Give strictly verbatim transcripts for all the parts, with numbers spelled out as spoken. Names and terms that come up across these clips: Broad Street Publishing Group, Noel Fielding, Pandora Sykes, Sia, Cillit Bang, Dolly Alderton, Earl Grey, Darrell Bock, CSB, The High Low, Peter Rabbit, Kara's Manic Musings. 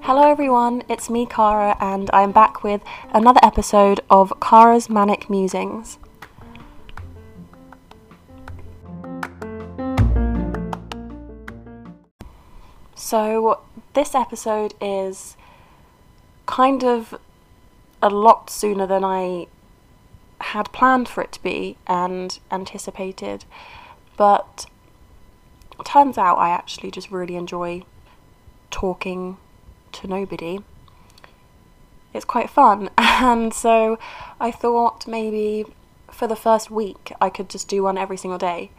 Hello everyone, it's me Kara and I'm back with another episode of Kara's Manic Musings. So this episode is kind of a lot sooner than I had planned for it to be and anticipated, but turns out I actually just really enjoy talking to nobody. It's quite fun, and so I thought maybe for the first week I could just do one every single day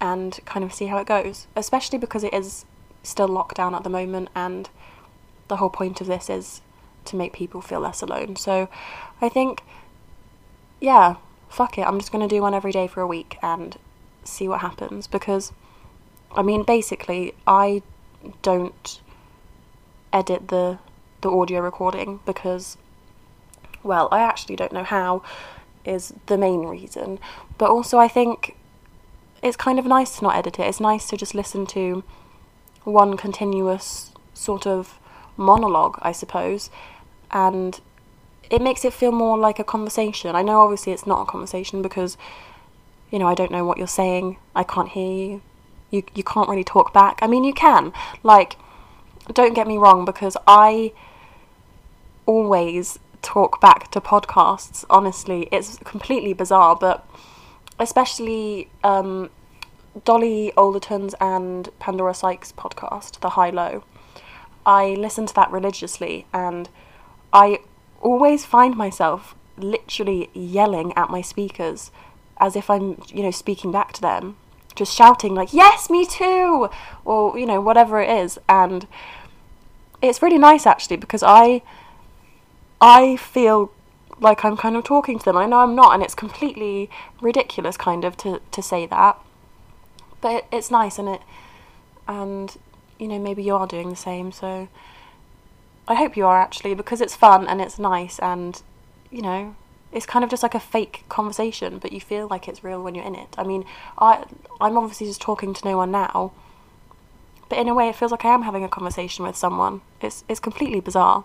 and kind of see how it goes, especially because it is still lockdown at the moment and the whole point of this is to make people feel less alone. So I think, yeah, fuck it, I'm just going to do one every day for a week and see what happens, because I mean, basically, I don't edit the, the audio recording because, well, I actually don't know how is the main reason. But also I think it's kind of nice to not edit it. It's nice to just listen to one continuous sort of monologue, I suppose. And it makes it feel more like a conversation. I know obviously it's not a conversation because, you know, I don't know what you're saying. I can't hear you. You you can't really talk back. I mean, you can. Like, don't get me wrong, because I always talk back to podcasts, honestly. It's completely bizarre, but especially um, Dolly Alderton's and Pandora Sykes' podcast, The High Low. I listen to that religiously, and I always find myself literally yelling at my speakers as if I'm, you know, speaking back to them. Just shouting like, yes, me too, or, you know, whatever it is. And it's really nice actually, because I I feel like I'm kind of talking to them. I know I'm not, and it's completely ridiculous kind of to, to say that, but it, it's nice, and it and you know, maybe you are doing the same, so I hope you are actually, because it's fun and it's nice, and you know, it's kind of just like a fake conversation, but you feel like it's real when you're in it. I mean, I, I'm obviously just talking to no one now, but in a way it feels like I am having a conversation with someone. It's it's completely bizarre.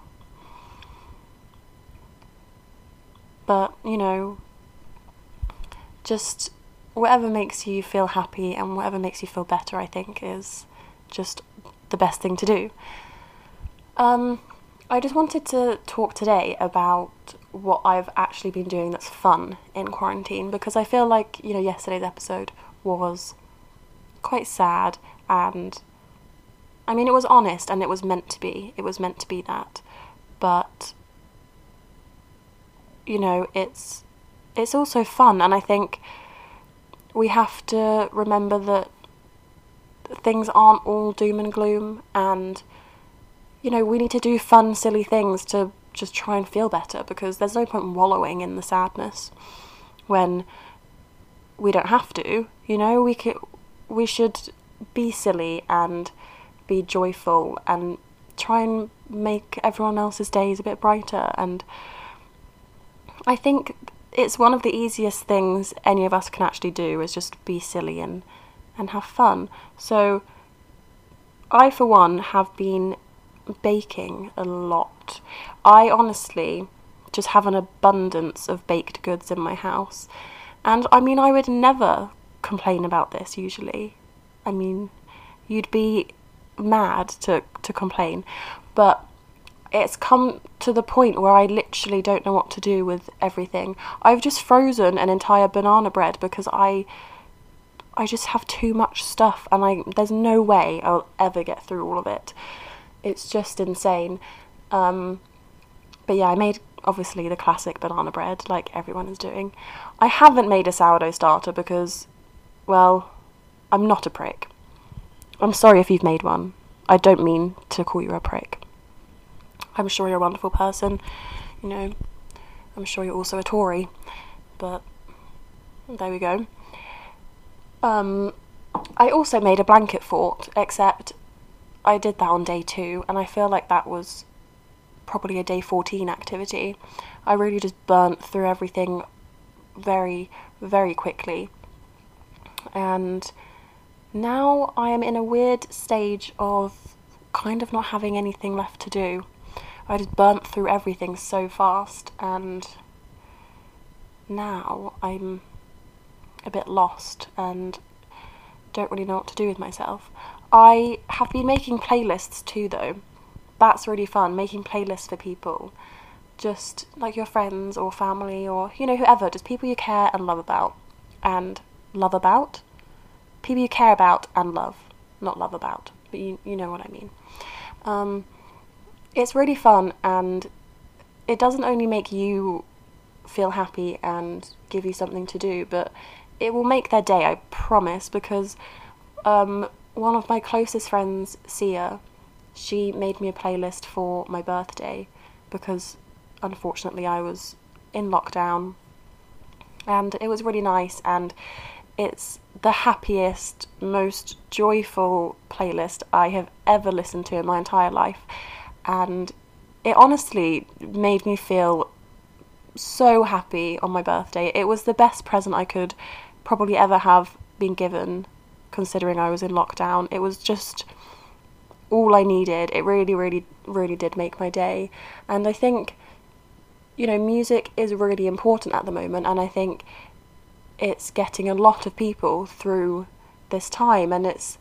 But, you know, just whatever makes you feel happy and whatever makes you feel better, I think, is just the best thing to do. Um, I just wanted to talk today about what I've actually been doing that's fun in quarantine, because I feel like, you know, yesterday's episode was quite sad, and I mean, it was honest, and it was meant to be it was meant to be that, but you know, it's it's also fun, and I think we have to remember that things aren't all doom and gloom, and you know, we need to do fun, silly things to just try and feel better, because there's no point wallowing in the sadness when we don't have to. You know, we could, we should be silly and be joyful and try and make everyone else's days a bit brighter. And I think it's one of the easiest things any of us can actually do, is just be silly and, and have fun. So I, for one, have been baking a lot. I honestly just have an abundance of baked goods in my house, and I mean, I would never complain about this usually. I mean, you'd be mad to, to complain, but it's come to the point where I literally don't know what to do with everything. I've just frozen an entire banana bread because I I just have too much stuff, and I there's no way I'll ever get through all of it. It's just insane. Um, but yeah, I made, obviously, the classic banana bread, like everyone is doing. I haven't made a sourdough starter because, well, I'm not a prick. I'm sorry if you've made one. I don't mean to call you a prick. I'm sure you're a wonderful person. You know, I'm sure you're also a Tory. But there we go. Um, I also made a blanket fort, except I did that on day two, and I feel like that was probably a day fourteen activity. I really just burnt through everything very, very quickly, and Now I am in a weird stage of kind of not having anything left to do. I just burnt through everything so fast, and now I'm a bit lost and don't really know what to do with myself. I have been making playlists too, though. That's really fun, making playlists for people. Just like your friends or family or, you know, whoever. Just people you care and love about. And love about? People you care about and love. Not love about, but you, you know what I mean. Um, it's really fun, and it doesn't only make you feel happy and give you something to do, but it will make their day, I promise, because um, one of my closest friends, Sia, she made me a playlist for my birthday because unfortunately I was in lockdown, and it was really nice, and it's the happiest, most joyful playlist I have ever listened to in my entire life, and it honestly made me feel so happy on my birthday. It was the best present I could probably ever have been given, considering I was in lockdown. It was just all I needed. It really, really, really did make my day. And I think, you know, music is really important at the moment, and I think it's getting a lot of people through this time, and it's,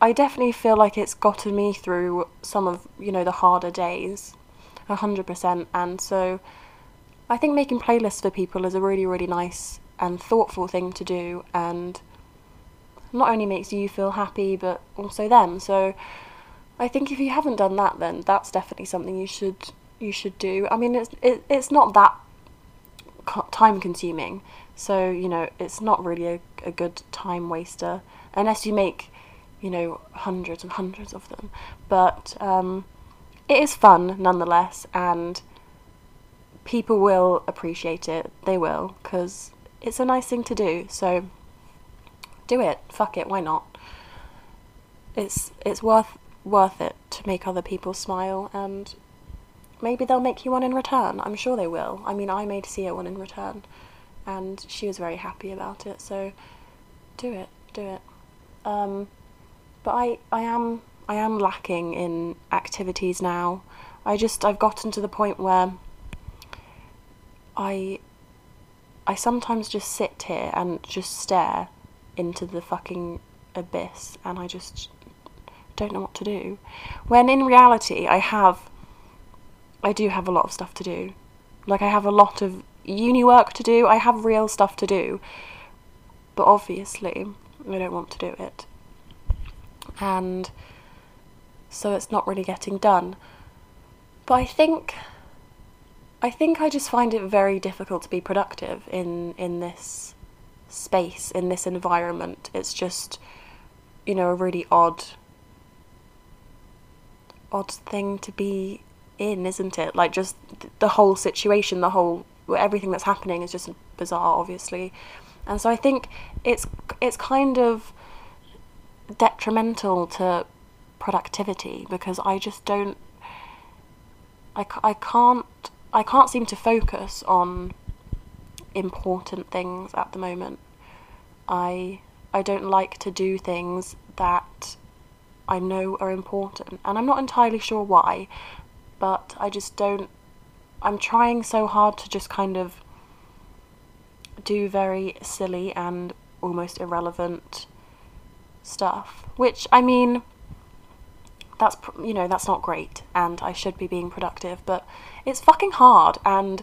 I definitely feel like it's gotten me through some of, you know, the harder days, one hundred percent, and so I think making playlists for people is a really, really nice and thoughtful thing to do, and not only makes you feel happy, but also them. So I think if you haven't done that, then that's definitely something you should you should do. I mean, it's it, it's not that time-consuming, so, you know, it's not really a, a good time waster, unless you make, you know, hundreds and hundreds of them. But um, it is fun, nonetheless, and people will appreciate it. They will, because it's a nice thing to do, so do it. Fuck it, why not? It's it's worth worth it to make other people smile, and maybe they'll make you one in return. I'm sure they will. I mean, I made Sia one in return, and she was very happy about it, so do it, do it. Um, but I, I am I am lacking in activities now. I just, I've gotten to the point where I I sometimes just sit here and just stare into the fucking abyss, and I just don't know what to do. When in reality, I have, I do have a lot of stuff to do. Like, I have a lot of uni work to do, I have real stuff to do, but obviously, I don't want to do it. And so it's not really getting done. But I think I think I just find it very difficult to be productive in, in this space, in this environment. It's just, you know, a really odd, odd thing to be in, isn't it? Like, just the whole situation, the whole, everything that's happening is just bizarre, obviously. And so I think it's it's kind of detrimental to productivity, because I just don't, I, I can't, I can't seem to focus on important things at the moment. I I don't like to do things that I know are important, and I'm not entirely sure why, but I just don't, I'm trying so hard to just kind of do very silly and almost irrelevant stuff, which, I mean, that's, you know, that's not great, and I should be being productive, but it's fucking hard, and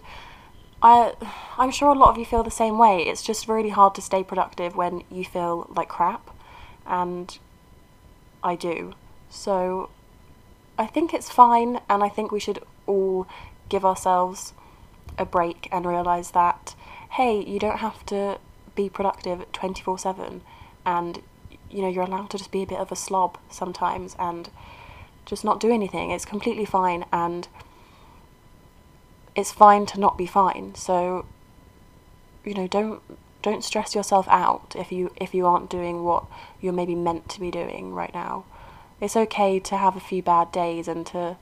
I, I'm sure a lot of you feel the same way. It's just really hard to stay productive when you feel like crap, and I do. So I think it's fine, and I think we should all give ourselves a break and realise that, hey, you don't have to be productive twenty-four seven, and, you know, you're allowed to just be a bit of a slob sometimes, and just not do anything. It's completely fine, and it's fine to not be fine. So, you know, don't don't stress yourself out if you if you aren't doing what you're maybe meant to be doing right now. It's okay to have a few bad days and to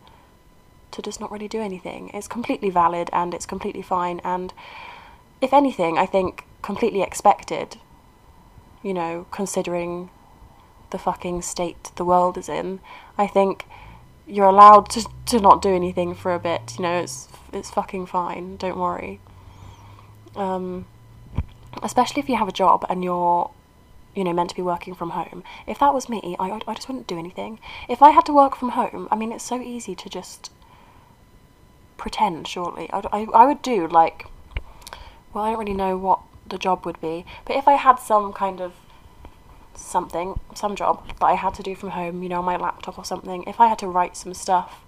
to just not really do anything. It's completely valid, and it's completely fine, and if anything, I think completely expected, you know, considering the fucking state the world is in, I think you're allowed to, to not do anything for a bit, you know, it's it's fucking fine, don't worry. Um, especially if you have a job and you're, you know, meant to be working from home. If that was me, I, I just wouldn't do anything. If I had to work from home, I mean, it's so easy to just pretend, surely. I, I, I would do, like, well, I don't really know what the job would be, but if I had some kind of something, some job that I had to do from home, you know, on my laptop or something, if I had to write some stuff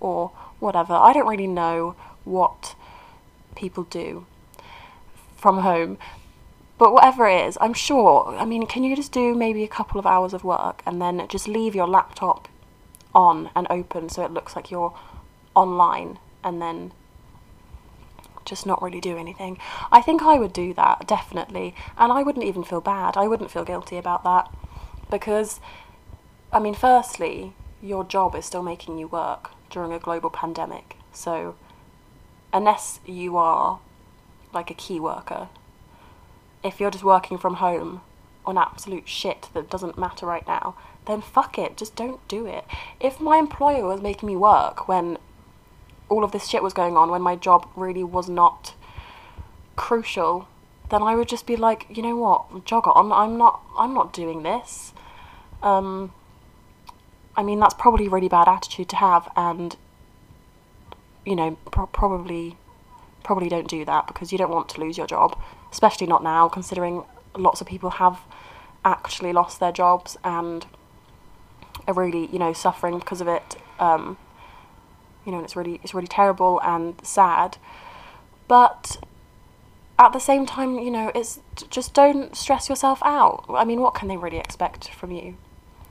or whatever, I don't really know what people do from home, but whatever it is, I'm sure, I mean, can you just do maybe a couple of hours of work and then just leave your laptop on and open so it looks like you're online and then just not really do anything? I think I would do that, definitely, and I wouldn't even feel bad, I wouldn't feel guilty about that, because, I mean, firstly, your job is still making you work during a global pandemic, so unless you are, like, a key worker, if you're just working from home on absolute shit that doesn't matter right now, then fuck it, just don't do it. If my employer was making me work when all of this shit was going on, when my job really was not crucial, then I would just be like, you know what, jog on, I'm not, I'm not doing this. Um, I mean, that's probably a really bad attitude to have, and, you know, pro- probably, probably don't do that, because you don't want to lose your job, especially not now, considering lots of people have actually lost their jobs and are really, you know, suffering because of it. Um, You know, and it's really, it's really terrible and sad. But at the same time, you know, it's just don't stress yourself out. I mean, what can they really expect from you?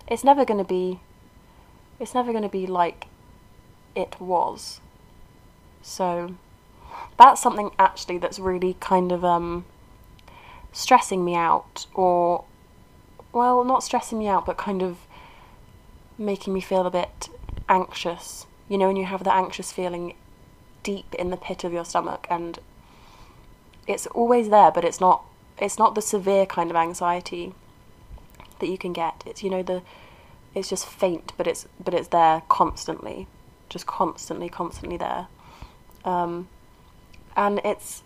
It's never going to be, it's never going to be like it was. So that's something actually that's really kind of um, stressing me out, or, well, not stressing me out, but kind of making me feel a bit anxious. You know, when you have that anxious feeling deep in the pit of your stomach, and it's always there, but it's not it's not the severe kind of anxiety that you can get. It's, you know, the it's just faint, but it's but it's there constantly, just constantly, constantly there. Um, and it's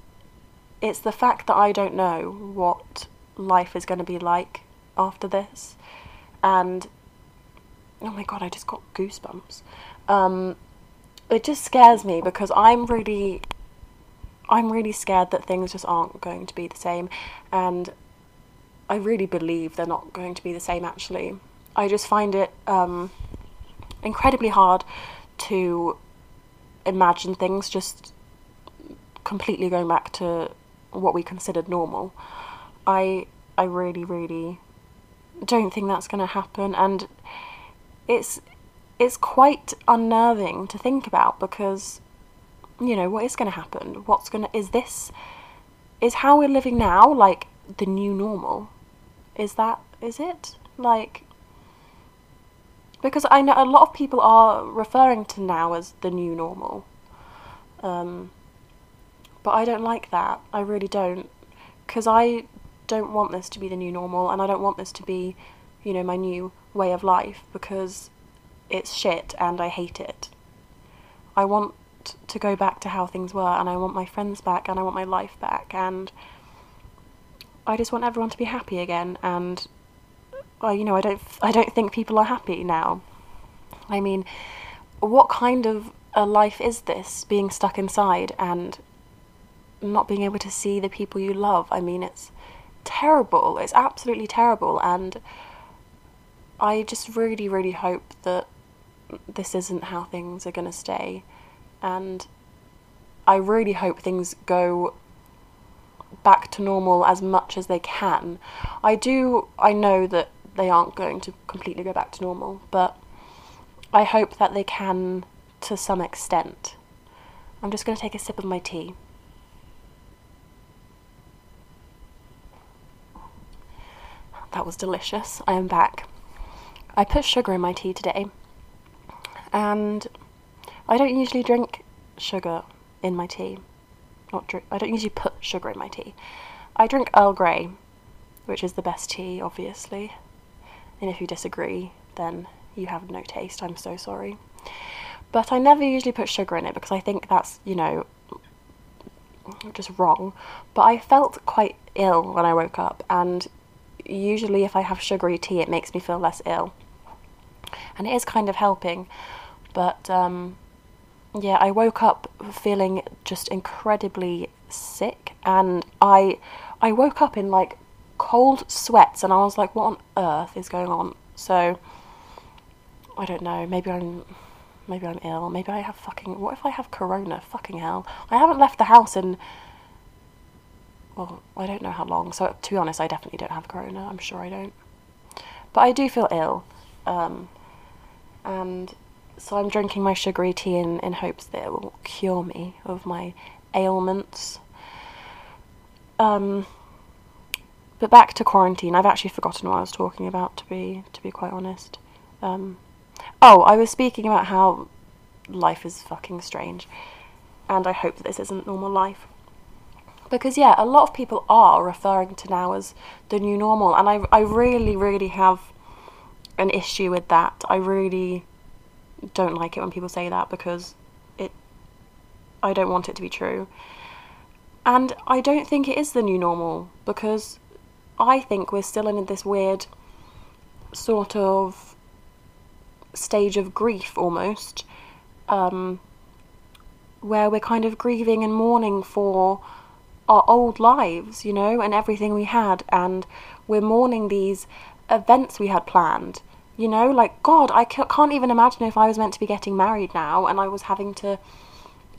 it's the fact that I don't know what life is going to be like after this, and oh my god, I just got goosebumps. Um, it just scares me, because I'm really, I'm really scared that things just aren't going to be the same, and I really believe they're not going to be the same, actually. I just find it, um, incredibly hard to imagine things just completely going back to what we considered normal. I, I really, really don't think that's going to happen, and it's, it's quite unnerving to think about, because, you know, what is going to happen? What's going to, is this, is how we're living now, like, the new normal? Is that, is it? Like, because I know a lot of people are referring to now as the new normal. Um, but I don't like that. I really don't. Because I don't want this to be the new normal, and I don't want this to be, you know, my new way of life, because it's shit and I hate it. I want to go back to how things were, and I want my friends back, and I want my life back, and I just want everyone to be happy again, and I, you know, I don't I don't think people are happy now. I mean, what kind of a life is this, being stuck inside and not being able to see the people you love? I mean, it's terrible. It's absolutely terrible, and I just really, really hope that this isn't how things are going to stay, and I really hope things go back to normal as much as they can. I do, I know that they aren't going to completely go back to normal, but I hope that they can to some extent. I'm just going to take a sip of my tea. That was delicious. I am back. I put sugar in my tea today, and I don't usually drink sugar in my tea. Not drink. I don't usually put sugar in my tea. I drink Earl Grey, which is the best tea, obviously, and if you disagree, then you have no taste. I'm so sorry. But I never usually put sugar in it because I think that's, you know, just wrong. But I felt quite ill when I woke up, and usually if I have sugary tea it makes me feel less ill. And it is kind of helping, but um, yeah, I woke up feeling just incredibly sick, and I, I woke up in like cold sweats, and I was like, what on earth is going on? So, I don't know, maybe I'm... Maybe I'm ill, maybe I have fucking... What if I have corona? Fucking hell. I haven't left the house in... Well, I don't know how long. So, to be honest, I definitely don't have corona. I'm sure I don't. But I do feel ill. Um, and so I'm drinking my sugary tea in, in hopes that it will cure me of my ailments. Um, but back to quarantine. I've actually forgotten what I was talking about, to be, to be quite honest. Um... Oh, I was speaking about how life is fucking strange, and I hope that this isn't normal life. Because, yeah, a lot of people are referring to now as the new normal, and I, I really, really have an issue with that. I really don't like it when people say that, because it, I don't want it to be true. And I don't think it is the new normal, because I think we're still in this weird sort of stage of grief almost, um, where we're kind of grieving and mourning for our old lives, you know, and everything we had, and we're mourning these events we had planned, you know, like, God, I can't even imagine if I was meant to be getting married now and I was having to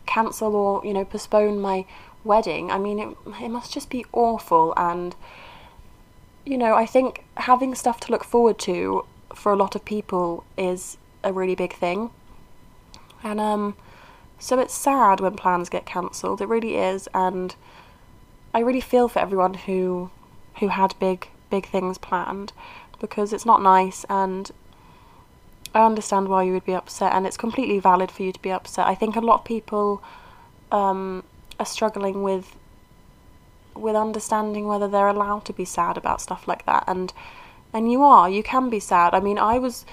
cancel or, you know, postpone my wedding. I mean, it, it must just be awful. And, you know, I think having stuff to look forward to for a lot of people is a really big thing, and um so it's sad when plans get cancelled, it really is. And I really feel for everyone who who had big big things planned, because it's not nice, and I understand why you would be upset, and it's completely valid for you to be upset. I think a lot of people um are struggling with with understanding whether they're allowed to be sad about stuff like that, and And you are, you can be sad. I mean, I was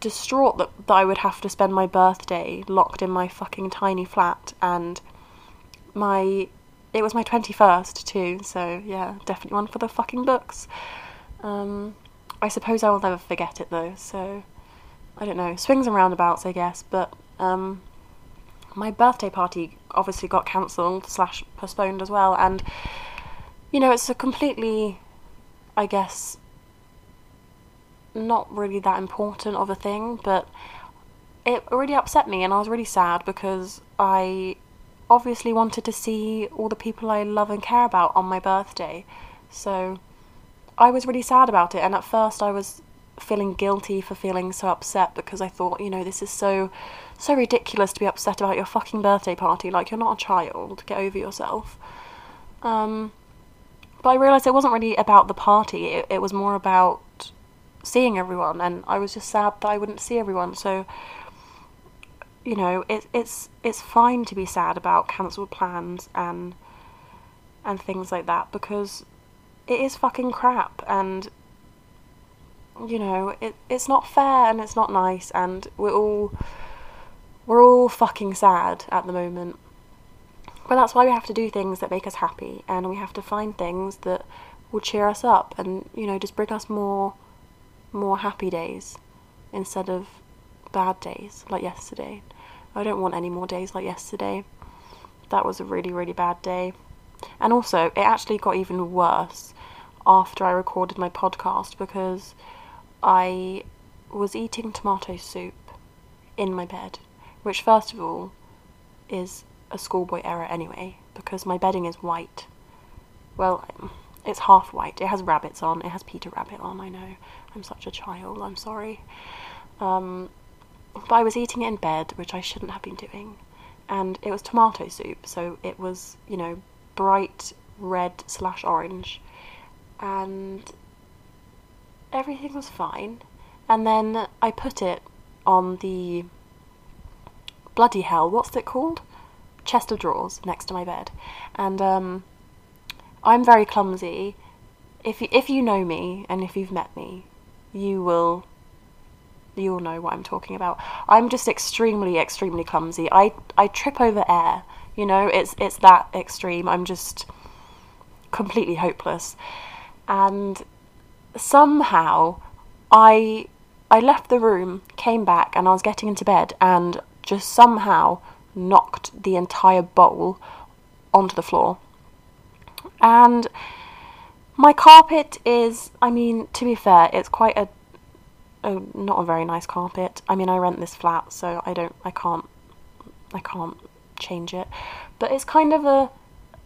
distraught that, that I would have to spend my birthday locked in my fucking tiny flat, and my, it was my twenty-first too, so yeah, definitely one for the fucking books. Um, I suppose I will never forget it though, so I don't know, swings and roundabouts I guess, but um, my birthday party obviously got cancelled slash postponed as well, and you know, it's a completely, I guess, not really that important of a thing, but it really upset me, and I was really sad because I obviously wanted to see all the people I love and care about on my birthday, so I was really sad about it. And at first I was feeling guilty for feeling so upset, because I thought, you know, this is so so ridiculous to be upset about your fucking birthday party, like, you're not a child, get over yourself. Um, but I realised it wasn't really about the party, it, it was more about seeing everyone, and I was just sad that I wouldn't see everyone. So, you know, it, it's it's fine to be sad about cancelled plans and and things like that, because it is fucking crap, and you know, it it's not fair and it's not nice, and we're all we're all fucking sad at the moment. But that's why we have to do things that make us happy, and we have to find things that will cheer us up, and you know, just bring us more. more happy days instead of bad days like yesterday. I don't want any more days like yesterday. That was a really, really bad day. And also, it actually got even worse after I recorded my podcast, because I was eating tomato soup in my bed, which first of all is a schoolboy error anyway, because my bedding is white. Well, it's half white. It has rabbits on. It has Peter Rabbit on, I know. I'm such a child, I'm sorry. Um, but I was eating it in bed, which I shouldn't have been doing. And it was tomato soup, so it was, you know, bright red slash orange. And everything was fine. And then I put it on the, bloody hell, what's it called? Chest of drawers next to my bed. And um, I'm very clumsy. If you, if you know me, and if you've met me, you will you'll know what I'm talking about. I'm just extremely extremely clumsy. I I trip over air, you know, it's it's that extreme. I'm just completely hopeless, and somehow I I left the room, came back, and I was getting into bed and just somehow knocked the entire bowl onto the floor. And my carpet is, I mean, to be fair, it's quite a, a not a very nice carpet. I mean, I rent this flat, so I don't, I can't, I can't change it. But it's kind of a,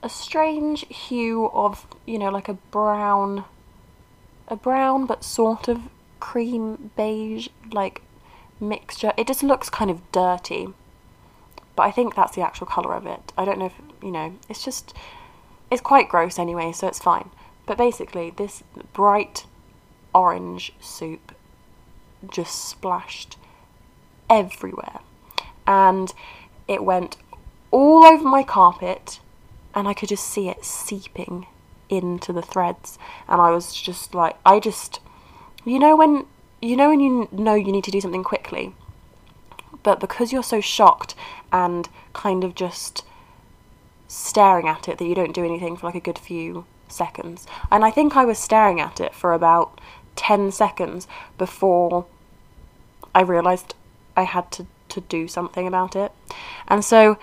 a strange hue of, you know, like a brown, a brown but sort of cream beige like mixture. It just looks kind of dirty, but I think that's the actual colour of it. I don't know if, you know, it's just, it's quite gross anyway, so it's fine. But basically this bright orange soup just splashed everywhere, and it went all over my carpet, and I could just see it seeping into the threads. And I was just like, I just, you know when you know when you know you need to do something quickly, but because you're so shocked and kind of just staring at it that you don't do anything for like a good few seconds. And I think I was staring at it for about ten seconds before I realised I had to, to do something about it. And so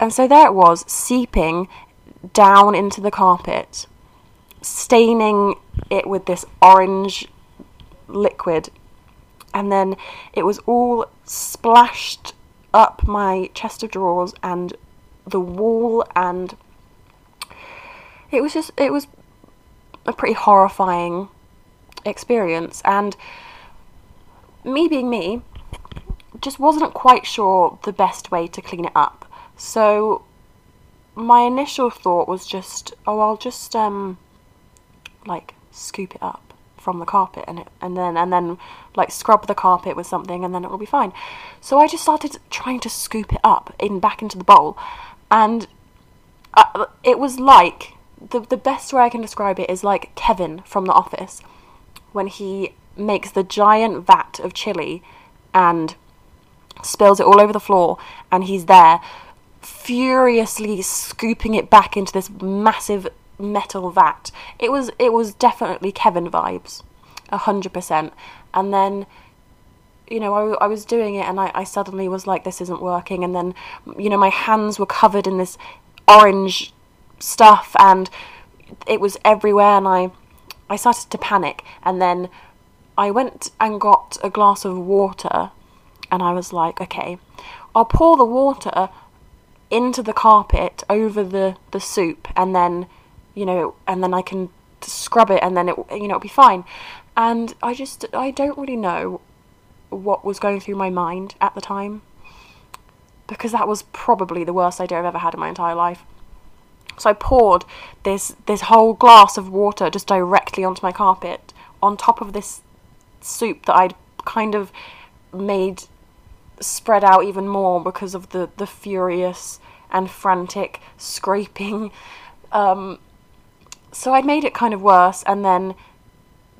and so there it was, seeping down into the carpet, staining it with this orange liquid, and then it was all splashed up my chest of drawers and the wall, and it was just, it was a pretty horrifying experience. And me being me, just wasn't quite sure the best way to clean it up. So my initial thought was just, oh, I'll just um like scoop it up from the carpet, and it, and then and then like scrub the carpet with something, and then it will be fine. So I just started trying to scoop it up in back into the bowl, and uh, it was like the the best way I can describe it is like Kevin from The Office when he makes the giant vat of chili and spills it all over the floor, and he's there furiously scooping it back into this massive metal vat. It was it was definitely Kevin vibes, a hundred percent. And then, you know, I, I was doing it, and I, I suddenly was like, this isn't working. And then, you know, my hands were covered in this orange stuff, and it was everywhere. And I I started to panic. And then I went and got a glass of water, and I was like, okay, I'll pour the water into the carpet over the the soup, and then, you know, and then I can scrub it, and then it, you know, it'll be fine. And I just, I don't really know what was going through my mind at the time, because that was probably the worst idea I've ever had in my entire life. So I poured this this whole glass of water just directly onto my carpet, on top of this soup that I'd kind of made spread out even more because of the the furious and frantic scraping. Um, So I made it kind of worse, and then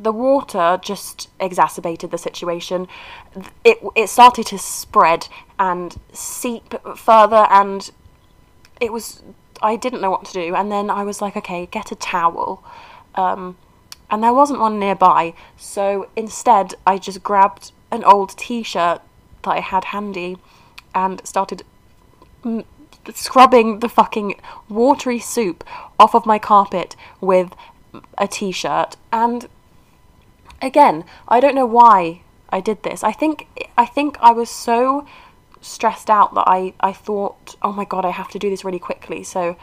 the water just exacerbated the situation. It it started to spread and seep further, and it was, I didn't know what to do. And then I was like, okay, get a towel. Um, and there wasn't one nearby, so instead I just grabbed an old t-shirt that I had handy and started m- scrubbing the fucking watery soup off of my carpet with a t-shirt. And again, I don't know why I did this. I think I think I was so stressed out that I, I thought, oh my god, I have to do this really quickly. So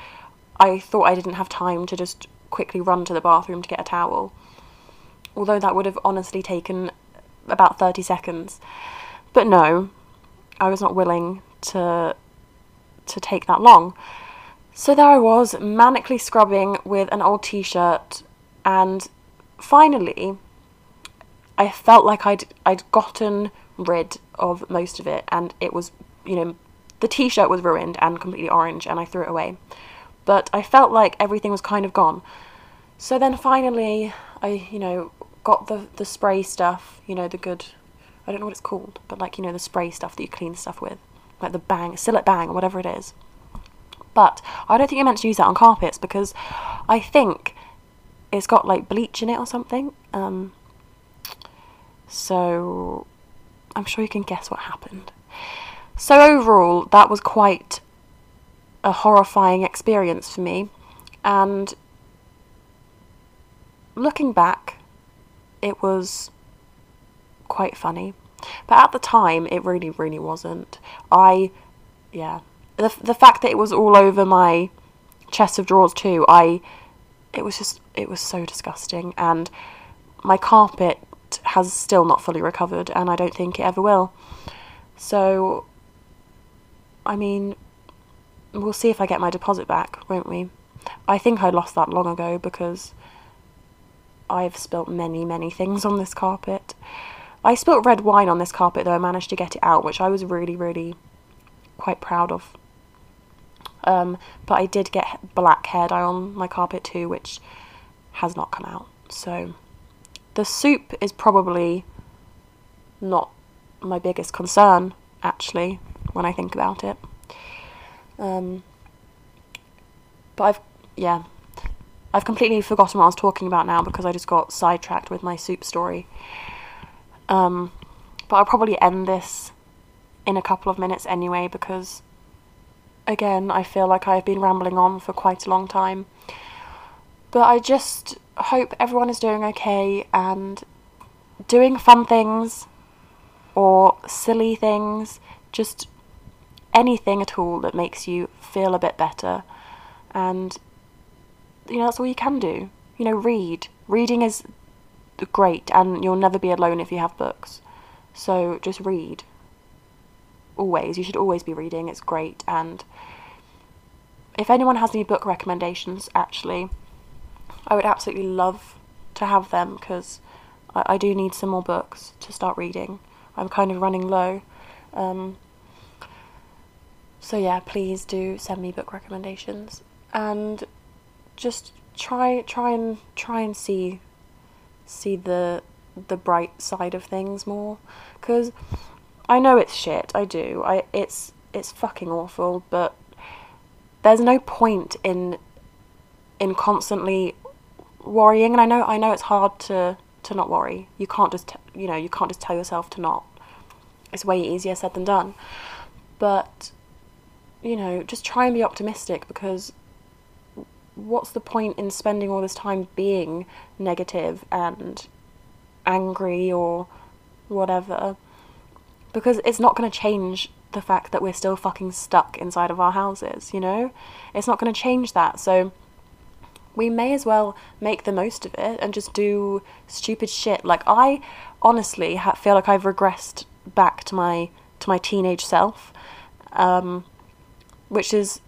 I thought I didn't have time to just quickly run to the bathroom to get a towel. Although that would have honestly taken about thirty seconds. But no, I was not willing to... to take that long. So there I was, manically scrubbing with an old t-shirt, and finally I felt like I'd I'd gotten rid of most of it, and it was, you know, the t-shirt was ruined and completely orange, and I threw it away, but I felt like everything was kind of gone. So then finally I, you know, got the, the spray stuff, you know, the good, I don't know what it's called, but like, you know, the spray stuff that you clean stuff with, like the Bang, Cillit Bang, or whatever it is. But I don't think you're meant to use that on carpets because I think it's got like bleach in it or something. Um, so I'm sure you can guess what happened. So overall, that was quite a horrifying experience for me. And looking back, it was quite funny. But at the time, it really, really wasn't. I, yeah. The, the fact that it was all over my chest of drawers too, I, it was just, it was so disgusting. And my carpet has still not fully recovered, and I don't think it ever will. So, I mean, we'll see if I get my deposit back, won't we? I think I lost that long ago because I've spilt many, many things on this carpet. I spilt red wine on this carpet, though I managed to get it out, which I was really, really quite proud of. Um, but I did get black hair dye on my carpet too, which has not come out. So the soup is probably not my biggest concern, actually, when I think about it. Um, but I've, yeah, I've completely forgotten what I was talking about now because I just got sidetracked with my soup story. Um, but I'll probably end this in a couple of minutes anyway because, again, I feel like I've been rambling on for quite a long time. But I just hope everyone is doing okay and doing fun things or silly things, just anything at all that makes you feel a bit better. And, you know, that's all you can do. You know, read. Reading is great, and you'll never be alone if you have books. So just read. Always. You should always be reading. It's great. And if anyone has any book recommendations, actually, I would absolutely love to have them because I, I do need some more books to start reading. I'm kind of running low. Um, so yeah, please do send me book recommendations and just try, try and try and see, see the the bright side of things more. Because I know it's shit. I do. I it's it's fucking awful. But there's no point in in constantly worrying, and I know I know it's hard to to not worry. You can't just t you know you can't just tell yourself to not. It's way easier said than done. But you know, just try and be optimistic, because what's the point in spending all this time being negative and angry or whatever? Because it's not going to change the fact that we're still fucking stuck inside of our houses, you know? It's not going to change that. So we may as well make the most of it and just do stupid shit. Like, I honestly ha feel like I've regressed back to my to my teenage self, um, which is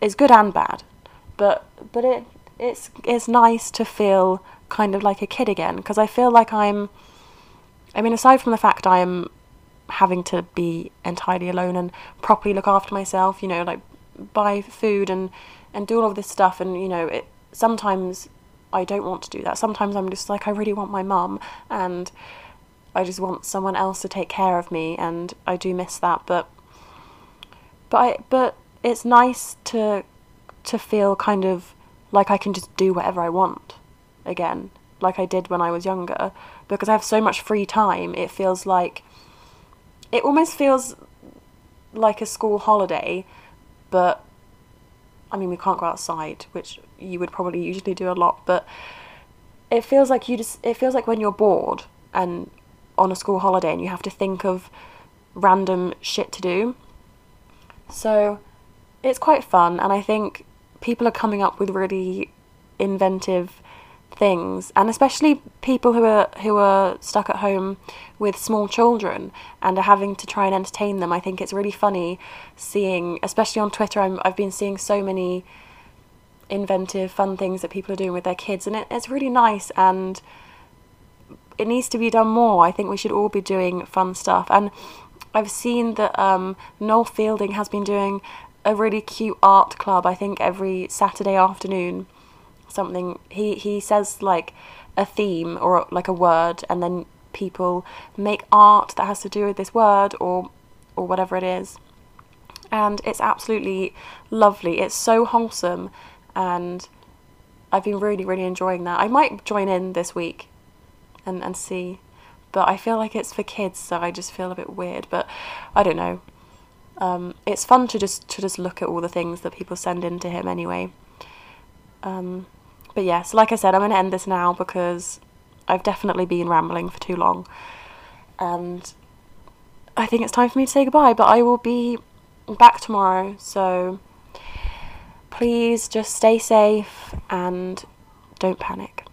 is good and bad, but but it it's it's nice to feel kind of like a kid again, because I feel like I'm. I mean, aside from the fact I'm having to be entirely alone and properly look after myself, you know, like buy food and and do all of this stuff, and you know it. Sometimes I don't want to do that. Sometimes I'm just like, I really want my mum and I just want someone else to take care of me, and I do miss that. But but I, but it's nice to to feel kind of like I can just do whatever I want again, like I did when I was younger, because I have so much free time. It feels like, it almost feels like a school holiday, but I mean, we can't go outside, which you would probably usually do a lot, but it feels like you just, it feels like when you're bored and on a school holiday and you have to think of random shit to do. So it's quite fun, and I think people are coming up with really inventive things, and especially people who are who are stuck at home with small children and are having to try and entertain them. I think it's really funny seeing, especially on Twitter, I'm, I've been seeing so many inventive fun things that people are doing with their kids, and it, it's really nice, and it needs to be done more. I think we should all be doing fun stuff, and I've seen that um, Noel Fielding has been doing a really cute art club, I think every Saturday afternoon, something. He, he says like a theme or like a word, and then people make art that has to do with this word or or whatever it is. And it's absolutely lovely. It's so wholesome, and I've been really, really enjoying that. I might join in this week and, and see, but I feel like it's for kids, so I just feel a bit weird, but I don't know. Um, it's fun to just to just look at all the things that people send in to him anyway. Um, but yeah, so like I said, I'm going to end this now because I've definitely been rambling for too long, and I think it's time for me to say goodbye, but I will be back tomorrow, so please just stay safe and don't panic.